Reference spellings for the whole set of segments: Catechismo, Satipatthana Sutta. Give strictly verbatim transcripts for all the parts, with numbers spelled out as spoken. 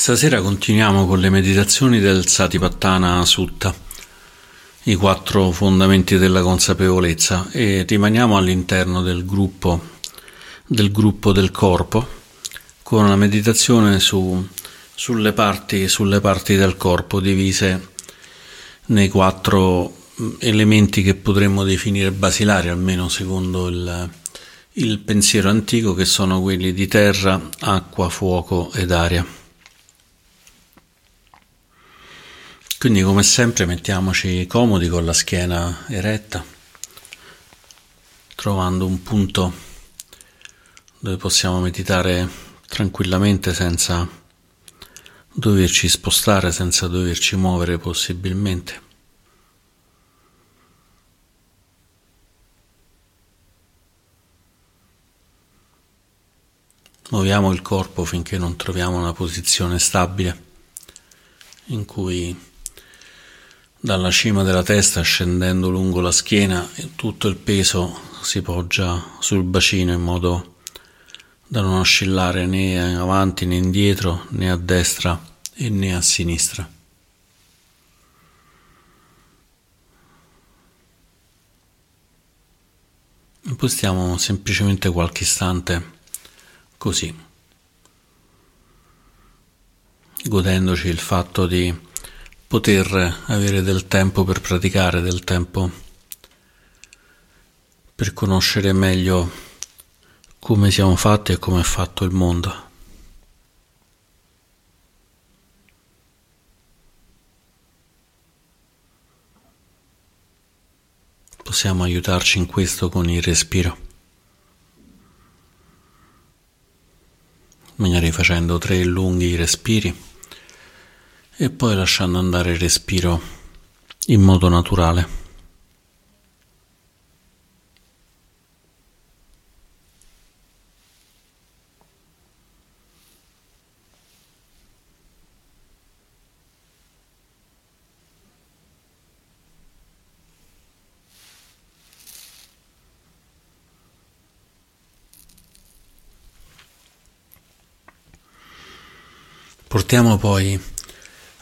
Stasera continuiamo con le meditazioni del Satipatthana Sutta, i quattro fondamenti della consapevolezza, e rimaniamo all'interno del gruppo del, gruppo del corpo con una meditazione su, sulle, parti, sulle parti del corpo divise nei quattro elementi che potremmo definire basilari, almeno secondo il, il pensiero antico, che sono quelli di terra, acqua, fuoco ed aria. Quindi, come sempre, mettiamoci comodi con la schiena eretta, trovando un punto dove possiamo meditare tranquillamente senza doverci spostare, senza doverci muovere possibilmente. Muoviamo il corpo finché non troviamo una posizione stabile in cui, dalla cima della testa, scendendo lungo la schiena, tutto il peso si poggia sul bacino in modo da non oscillare né avanti né indietro, né a destra e né a sinistra. Impostiamo semplicemente qualche istante così, godendoci il fatto di poter avere del tempo per praticare, del tempo per conoscere meglio come siamo fatti e come è fatto il mondo. Possiamo aiutarci in questo con il respiro, magari facendo tre lunghi respiri e poi lasciando andare il respiro in modo naturale. Portiamo poi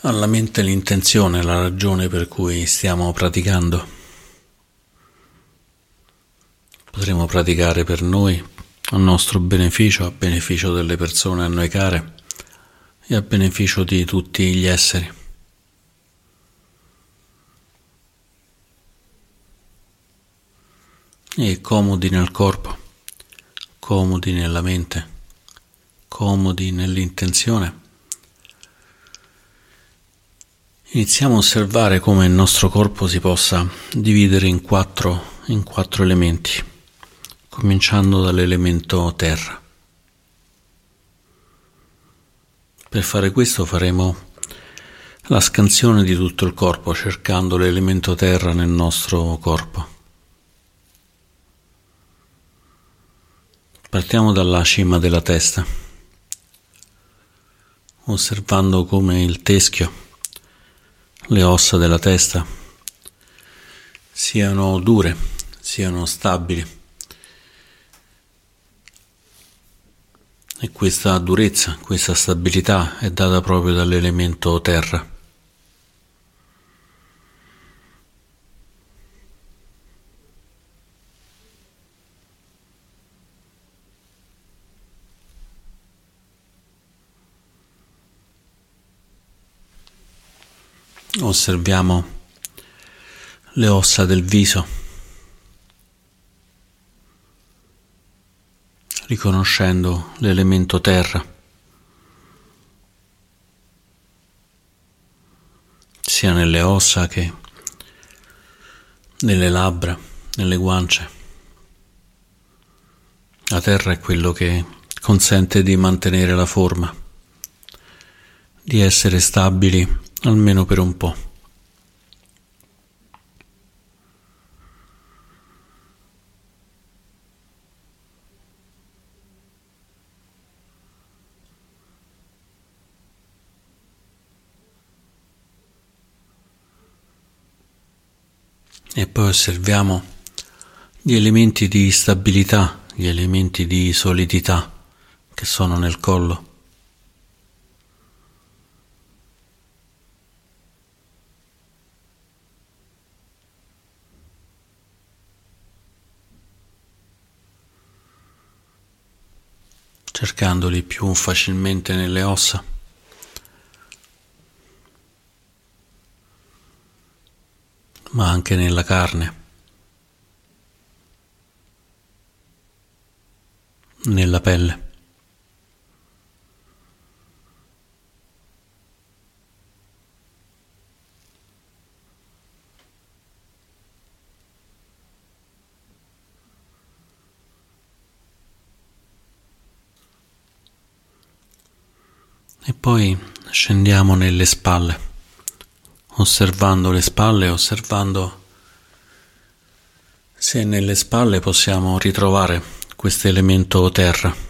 alla mente l'intenzione, la ragione per cui stiamo praticando. Potremo praticare per noi, a nostro beneficio, a beneficio delle persone a noi care e a beneficio di tutti gli esseri. E comodi nel corpo, comodi nella mente, comodi nell'intenzione. Iniziamo a osservare come il nostro corpo si possa dividere in quattro, in quattro elementi, cominciando dall'elemento terra. Per fare questo faremo la scansione di tutto il corpo, cercando l'elemento terra nel nostro corpo. Partiamo dalla cima della testa, osservando come il teschio, le ossa della testa, siano dure, siano stabili, e questa durezza, questa stabilità è data proprio dall'elemento terra. Osserviamo le ossa del viso, riconoscendo l'elemento terra, sia nelle ossa che nelle labbra, nelle guance. La terra è quello che consente di mantenere la forma, di essere stabili almeno per un po'. E poi osserviamo gli elementi di stabilità, gli elementi di solidità che sono nel collo. innescandoli più facilmente nelle ossa. Ma anche nella carne, nella pelle. E poi scendiamo nelle spalle, osservando le spalle, osservando se nelle spalle possiamo ritrovare questo elemento terra.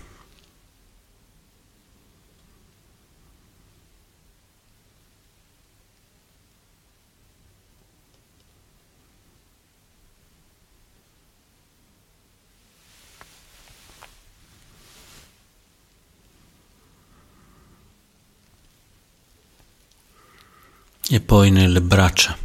E poi nelle braccia,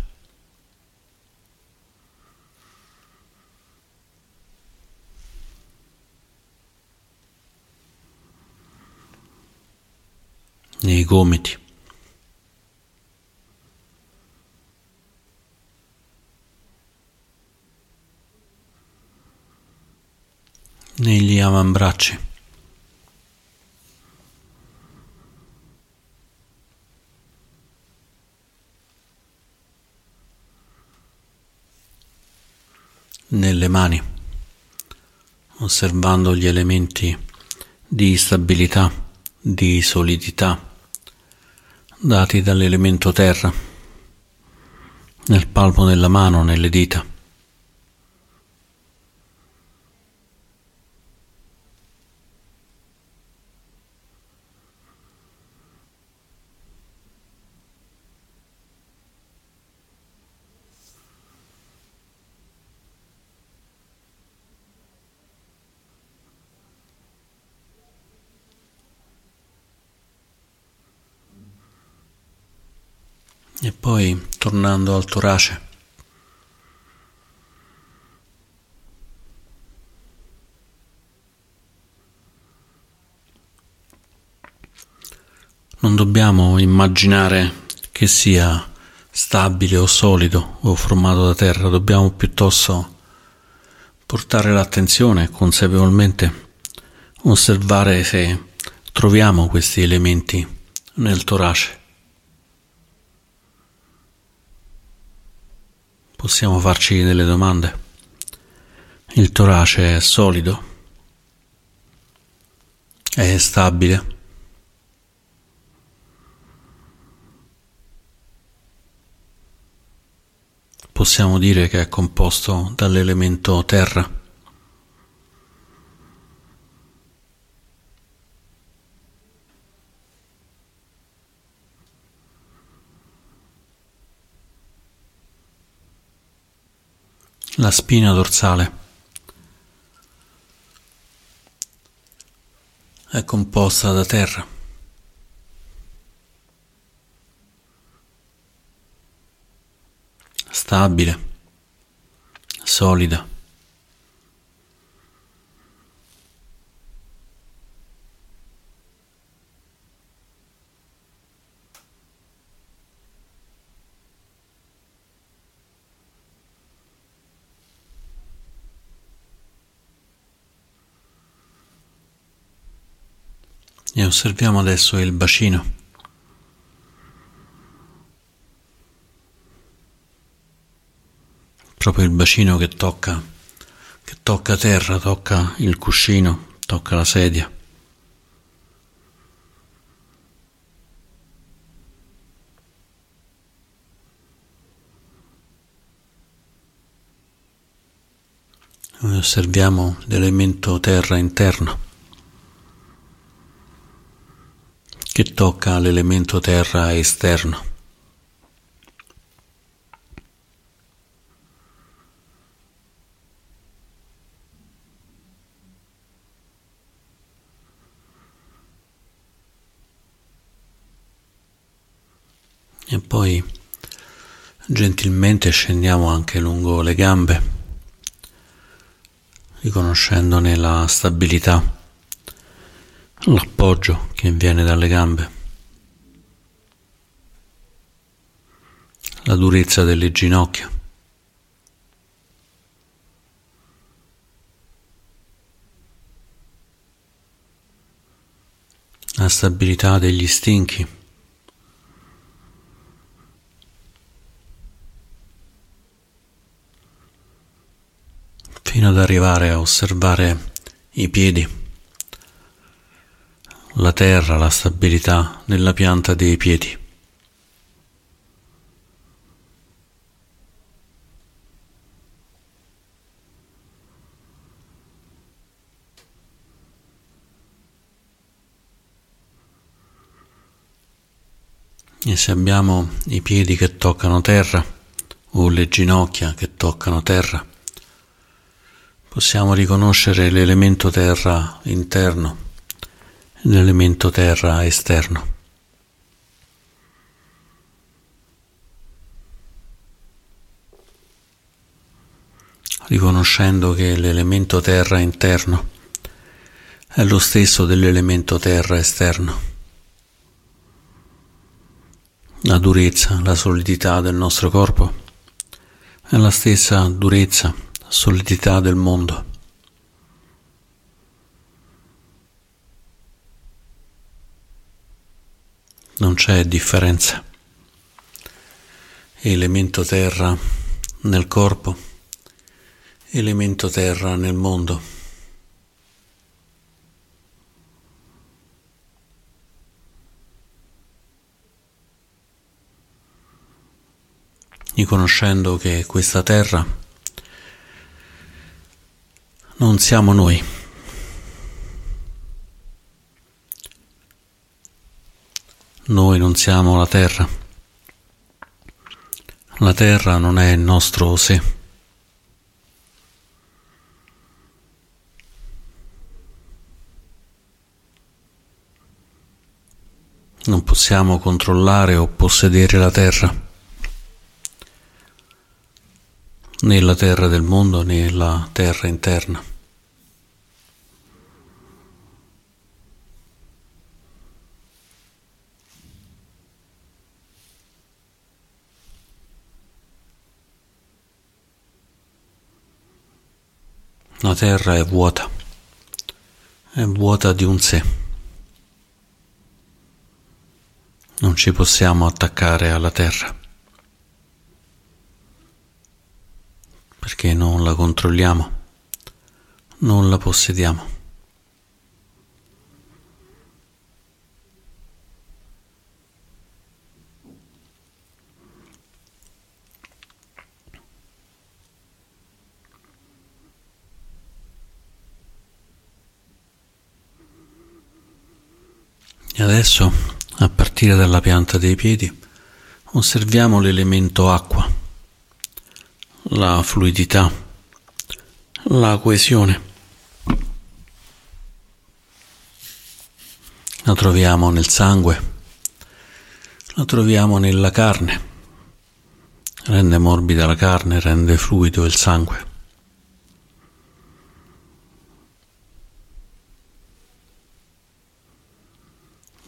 nei gomiti, negli avambracci. Nelle mani, osservando gli elementi di stabilità, di solidità dati dall'elemento terra, nel palmo della mano, nelle dita. E poi tornando al torace, non dobbiamo immaginare che sia stabile o solido o formato da terra, dobbiamo piuttosto portare l'attenzione consapevolmente, osservare se troviamo questi elementi nel torace. Possiamo farci delle domande. Il torace è solido? È stabile? Possiamo dire che è composto dall'elemento terra? La spina dorsale è composta da terra. Stabile, solida. E osserviamo adesso il bacino, proprio il bacino che tocca, che tocca terra, tocca il cuscino, tocca la sedia. E osserviamo l'elemento terra interno, che tocca l'elemento terra esterno. E poi gentilmente scendiamo anche lungo le gambe, riconoscendone la stabilità, l'appoggio che viene dalle gambe, la durezza delle ginocchia, la stabilità degli stinchi, fino ad arrivare a osservare i piedi, la terra, la stabilità nella pianta dei piedi. E se abbiamo i piedi che toccano terra o le ginocchia che toccano terra, possiamo riconoscere l'elemento terra interno, l'elemento terra esterno. Riconoscendo che l'elemento terra interno è lo stesso dell'elemento terra esterno. La durezza, la solidità del nostro corpo è la stessa durezza, solidità del mondo. Non c'è differenza. Elemento terra nel corpo, elemento terra nel mondo. Riconoscendo che questa terra non siamo noi. Noi non siamo la terra, la terra non è il nostro sé. Non possiamo controllare o possedere la terra, né la terra del mondo né la terra interna. La terra è vuota, è vuota di un sé. Non ci possiamo attaccare alla terra, perché non la controlliamo, non la possediamo. E adesso, a partire dalla pianta dei piedi, osserviamo l'elemento acqua, la fluidità, la coesione. La troviamo nel sangue, la troviamo nella carne. Rende morbida la carne, rende fluido il sangue.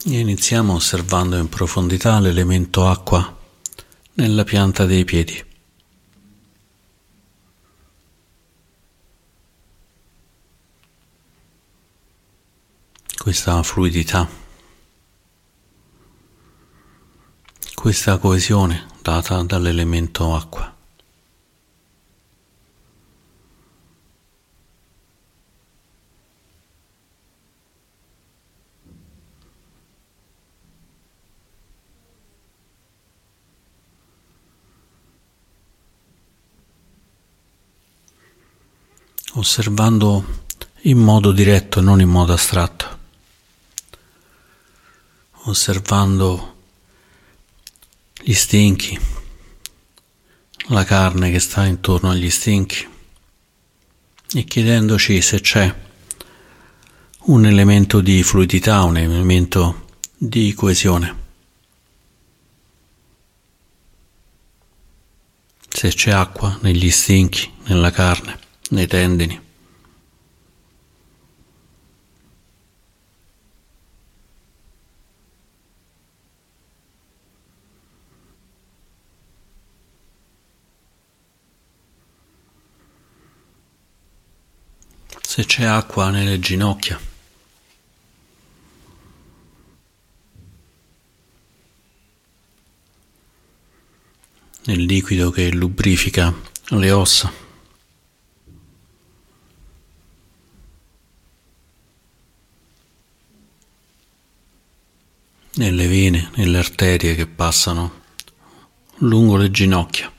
E iniziamo osservando in profondità l'elemento acqua nella pianta dei piedi. Questa fluidità, questa coesione data dall'elemento acqua. Osservando in modo diretto, non in modo astratto, osservando gli stinchi, la carne che sta intorno agli stinchi, e chiedendoci se c'è un elemento di fluidità, un elemento di coesione, se c'è acqua negli stinchi, nella carne, nei tendini. se c'è acqua nelle ginocchia. Nel liquido che lubrifica le ossa. Nelle vene, nelle arterie che passano lungo le ginocchia.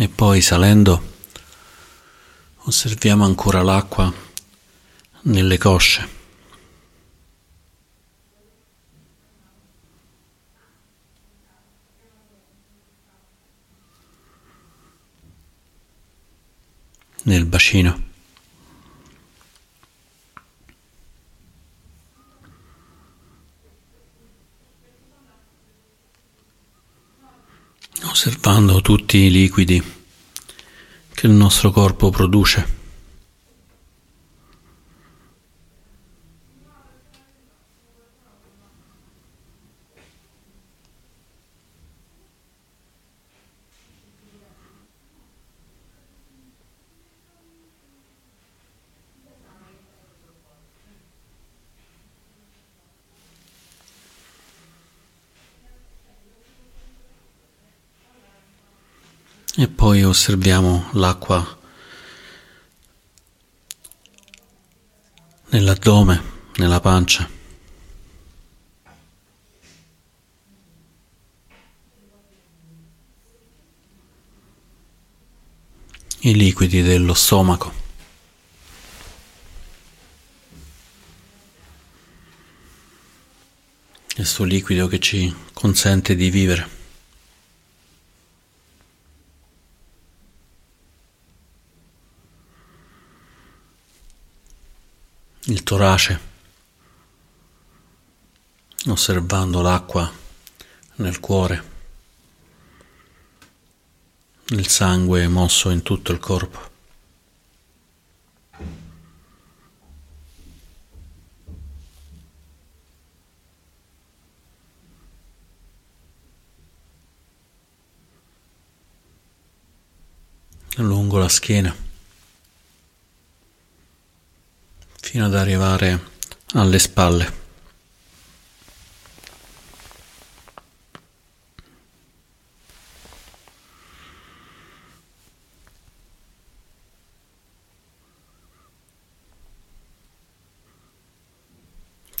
E poi salendo osserviamo ancora l'acqua nelle cosce. Nel bacino. Osservando tutti i liquidi che il nostro corpo produce. E poi osserviamo l'acqua nell'addome, nella pancia. I liquidi dello stomaco. Questo liquido che ci consente di vivere. Il torace, osservando l'acqua nel cuore, il sangue mosso in tutto il corpo. Lungo la schiena. Fino ad arrivare alle spalle.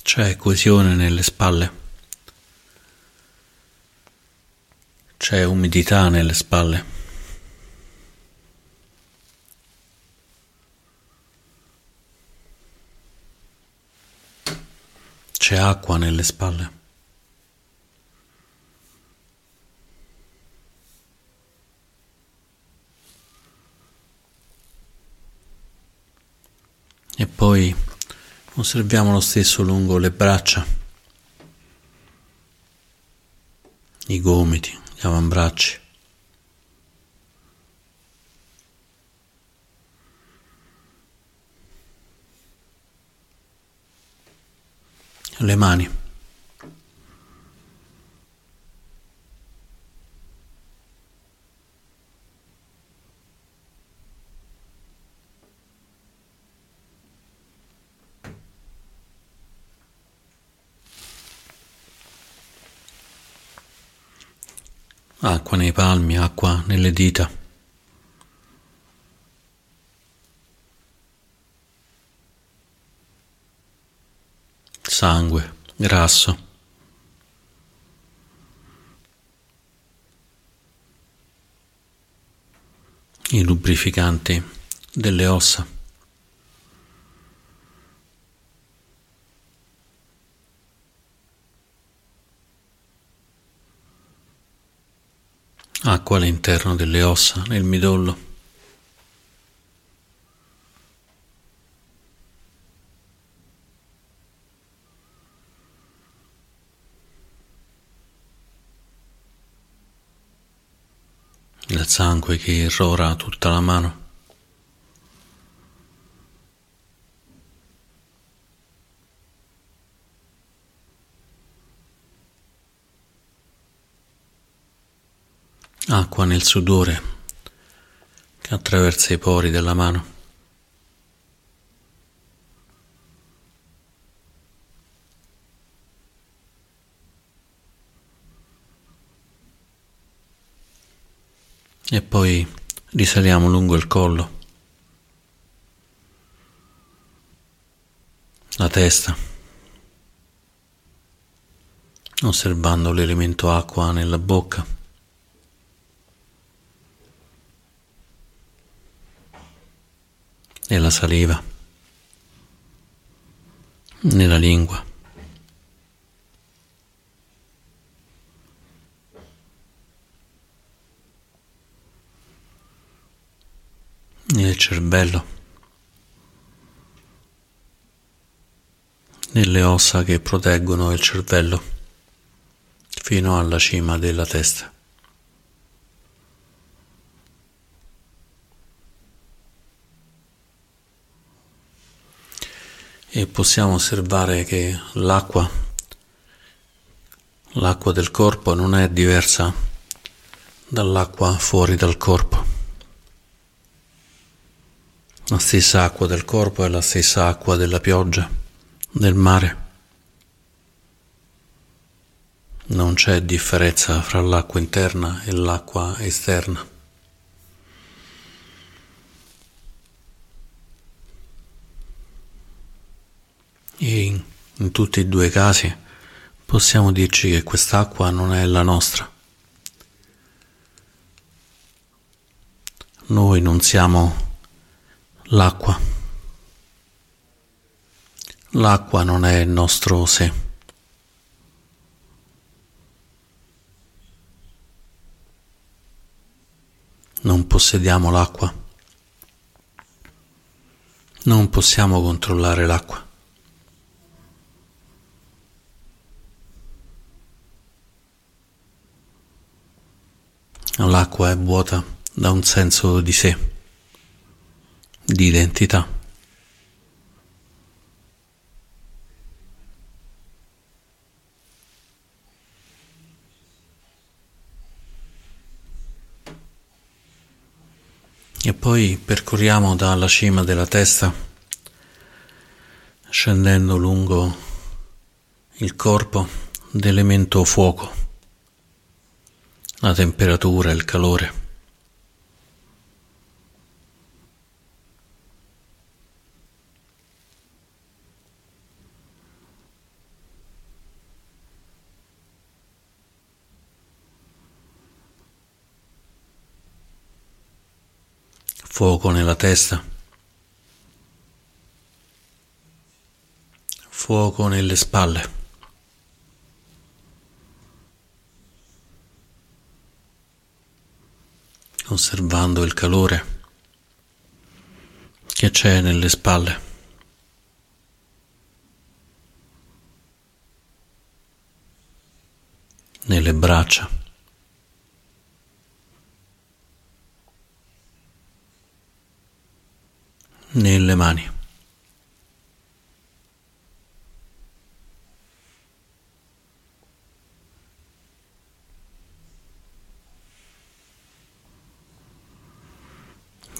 C'è coesione nelle spalle. C'è umidità nelle spalle. C'è acqua nelle spalle. E poi osserviamo lo stesso lungo le braccia, i gomiti, gli avambracci. Le mani. Acqua nei palmi, acqua nelle dita. Sangue, grasso. I lubrificanti delle ossa. Acqua all'interno delle ossa, nel midollo. Il sangue che irrora tutta la mano. emana il sudore che attraversa i pori della mano. E poi risaliamo lungo il collo, la testa, osservando l'elemento acqua nella bocca, nella saliva, nella lingua. Nel cervello, nelle ossa che proteggono il cervello fino alla cima della testa. E possiamo osservare che l'acqua, l'acqua del corpo non è diversa dall'acqua fuori dal corpo. La stessa acqua del corpo è la stessa acqua della pioggia, del mare. Non c'è differenza fra l'acqua interna e l'acqua esterna. E in, in tutti e due i casi possiamo dirci che quest'acqua non è la nostra. Noi non siamo l'acqua. L'acqua non è il nostro sé. Non possediamo l'acqua. Non possiamo controllare l'acqua. L'acqua è vuota da un senso di sé, di identità. E poi percorriamo dalla cima della testa, scendendo lungo il corpo, l'elemento fuoco, la temperatura, il calore. Fuoco nella testa, fuoco nelle spalle, osservando il calore che c'è nelle spalle. Nelle braccia, nelle mani,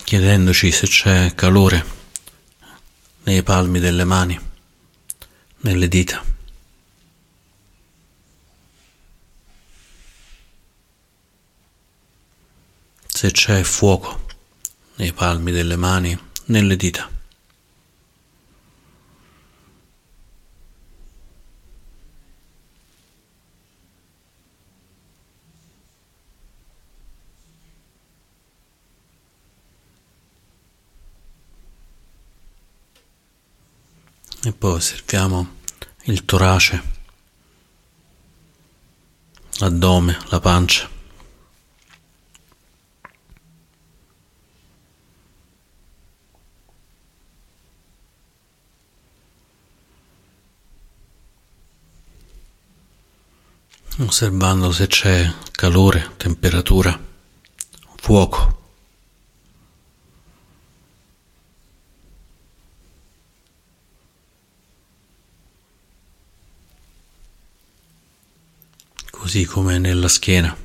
chiedendoci se c'è calore nei palmi delle mani, nelle dita, se c'è fuoco nei palmi delle mani, nelle dita. E poi osserviamo il torace, l'addome, la pancia. Osservando se c'è calore, temperatura, fuoco. Così come nella schiena,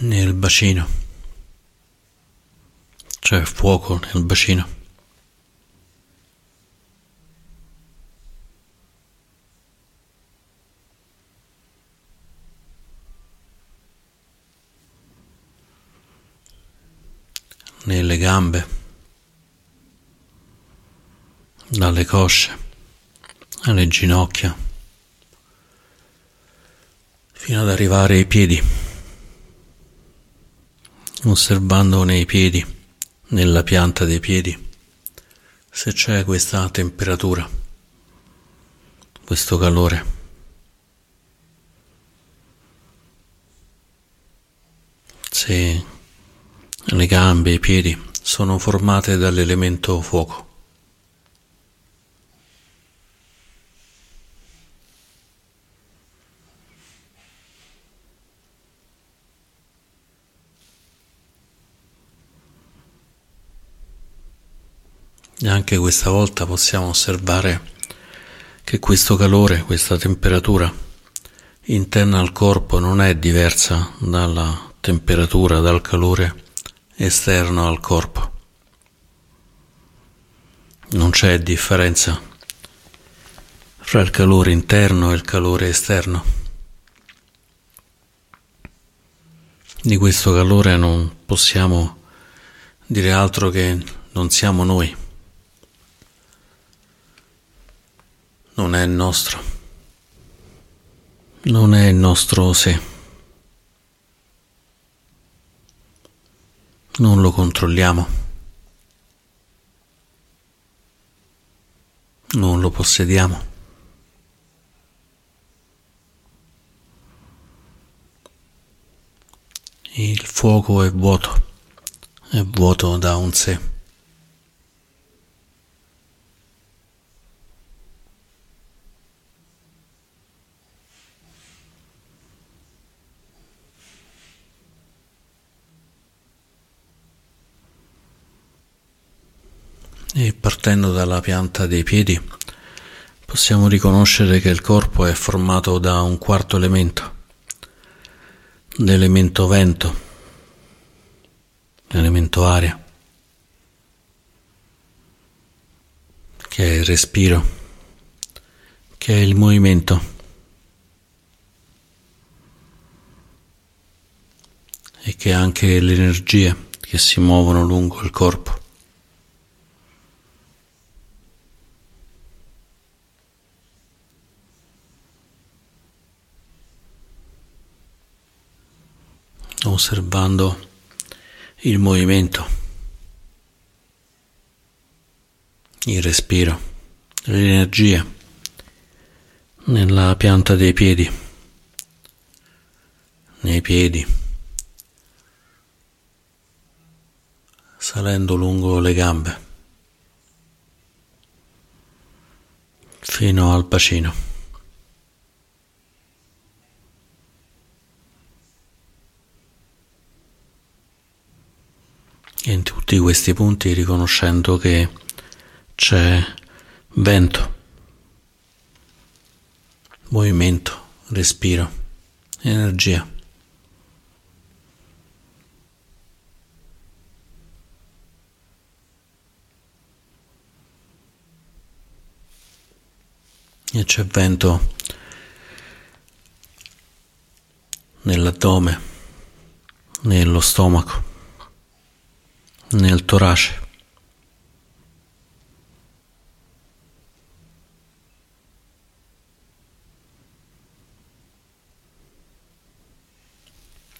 nel bacino, c'è fuoco nel bacino. Nelle gambe, dalle cosce alle ginocchia, fino ad arrivare ai piedi, osservando nei piedi, nella pianta dei piedi, se c'è questa temperatura, questo calore, se le gambe e i piedi sono formate dall'elemento fuoco. E anche questa volta possiamo osservare che questo calore, questa temperatura interna al corpo non è diversa dalla temperatura, dal calore esterno al corpo. Non c'è differenza fra il calore interno e il calore esterno. Di questo calore non possiamo dire altro che non siamo noi, non è il nostro, non è il nostro sé. Non lo controlliamo, non lo possediamo. Il fuoco è vuoto, è vuoto da un sé. E partendo dalla pianta dei piedi possiamo riconoscere che il corpo è formato da un quarto elemento, l'elemento vento, l'elemento aria, che è il respiro, che è il movimento, e che è anche le energie che si muovono lungo il corpo. Osservando il movimento, il respiro, l'energia nella pianta dei piedi, nei piedi, salendo lungo le gambe fino al bacino. In tutti questi punti riconoscendo che c'è vento, movimento, respiro, energia. E c'è vento nell'addome, nello stomaco, nel torace,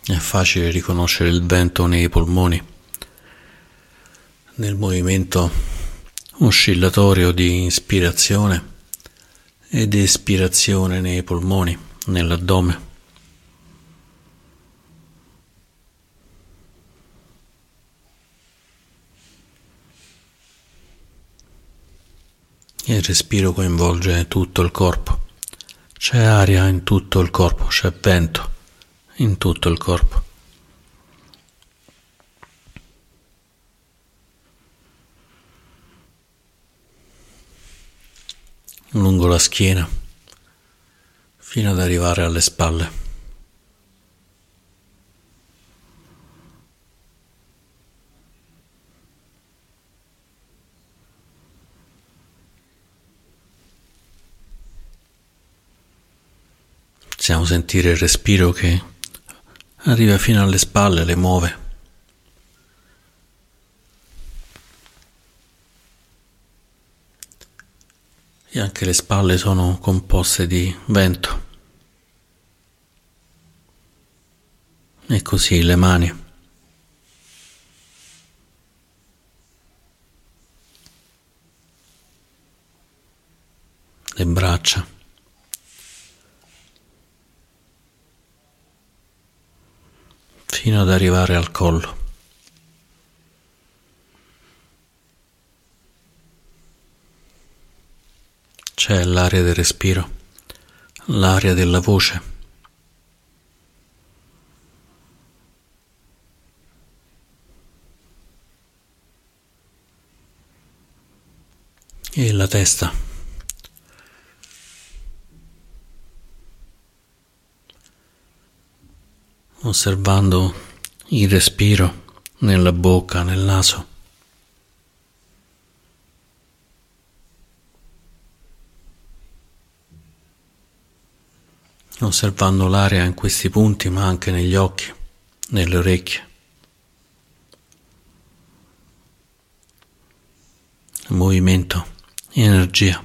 è facile riconoscere il vento nei polmoni, nel movimento oscillatorio di inspirazione ed espirazione nei polmoni, nell'addome. Il respiro coinvolge tutto il corpo, c'è aria in tutto il corpo, c'è vento in tutto il corpo. Lungo la schiena, fino ad arrivare alle spalle. Possiamo sentire il respiro che arriva fino alle spalle, le muove. E anche le spalle sono composte di vento. E così le mani. Le braccia. Fino ad arrivare al collo. C'è l'area del respiro, l'area della voce. E la testa. Osservando il respiro nella bocca, nel naso. Osservando l'area in questi punti, ma anche negli occhi, nelle orecchie. Movimento, energia,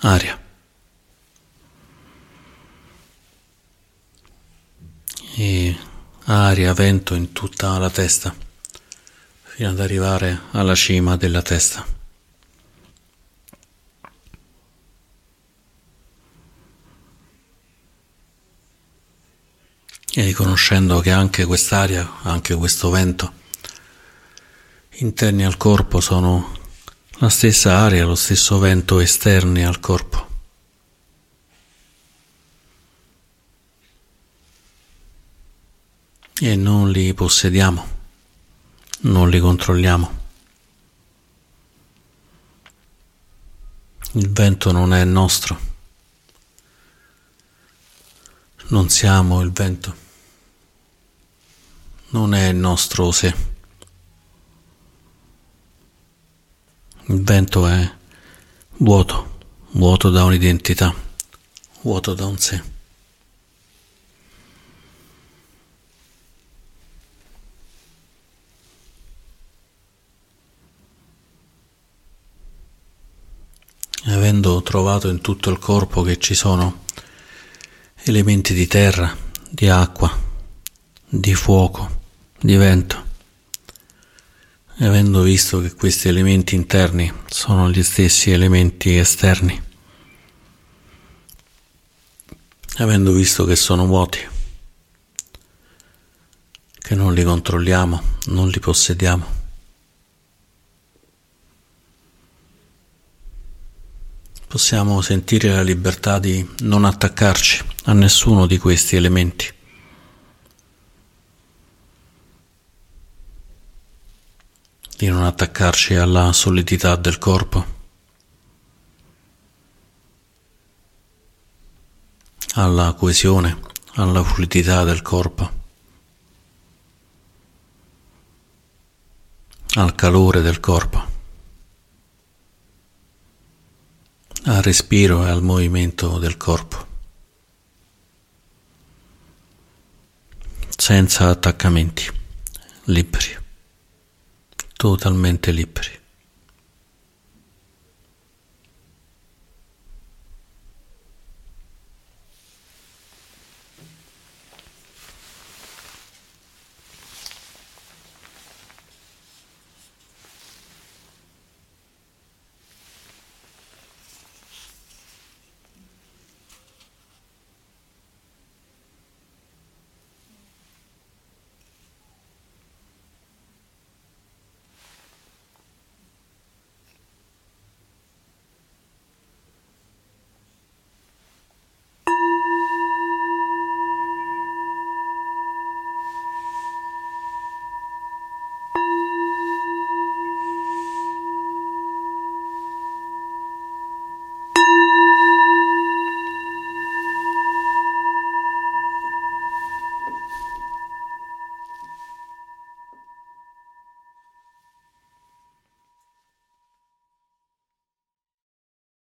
aria. E aria, vento in tutta la testa, fino ad arrivare alla cima della testa. E riconoscendo che anche quest'aria, anche questo vento, interni al corpo sono la stessa aria, lo stesso vento esterni al corpo. E non li possediamo, non li controlliamo. Il vento non è nostro, non siamo il vento. Non è il nostro sé. Il vento è vuoto, vuoto da un'identità, vuoto da un sé. Avendo trovato in tutto il corpo che ci sono elementi di terra, di acqua, di fuoco, di vento. E avendo visto che questi elementi interni sono gli stessi elementi esterni, avendo visto che sono vuoti, che non li controlliamo, non li possediamo, possiamo sentire la libertà di non attaccarci a nessuno di questi elementi. Di non attaccarci alla solidità del corpo, alla coesione, alla fluidità del corpo, al calore del corpo, al respiro e al movimento del corpo, senza attaccamenti, liberi. Totalmente liberi.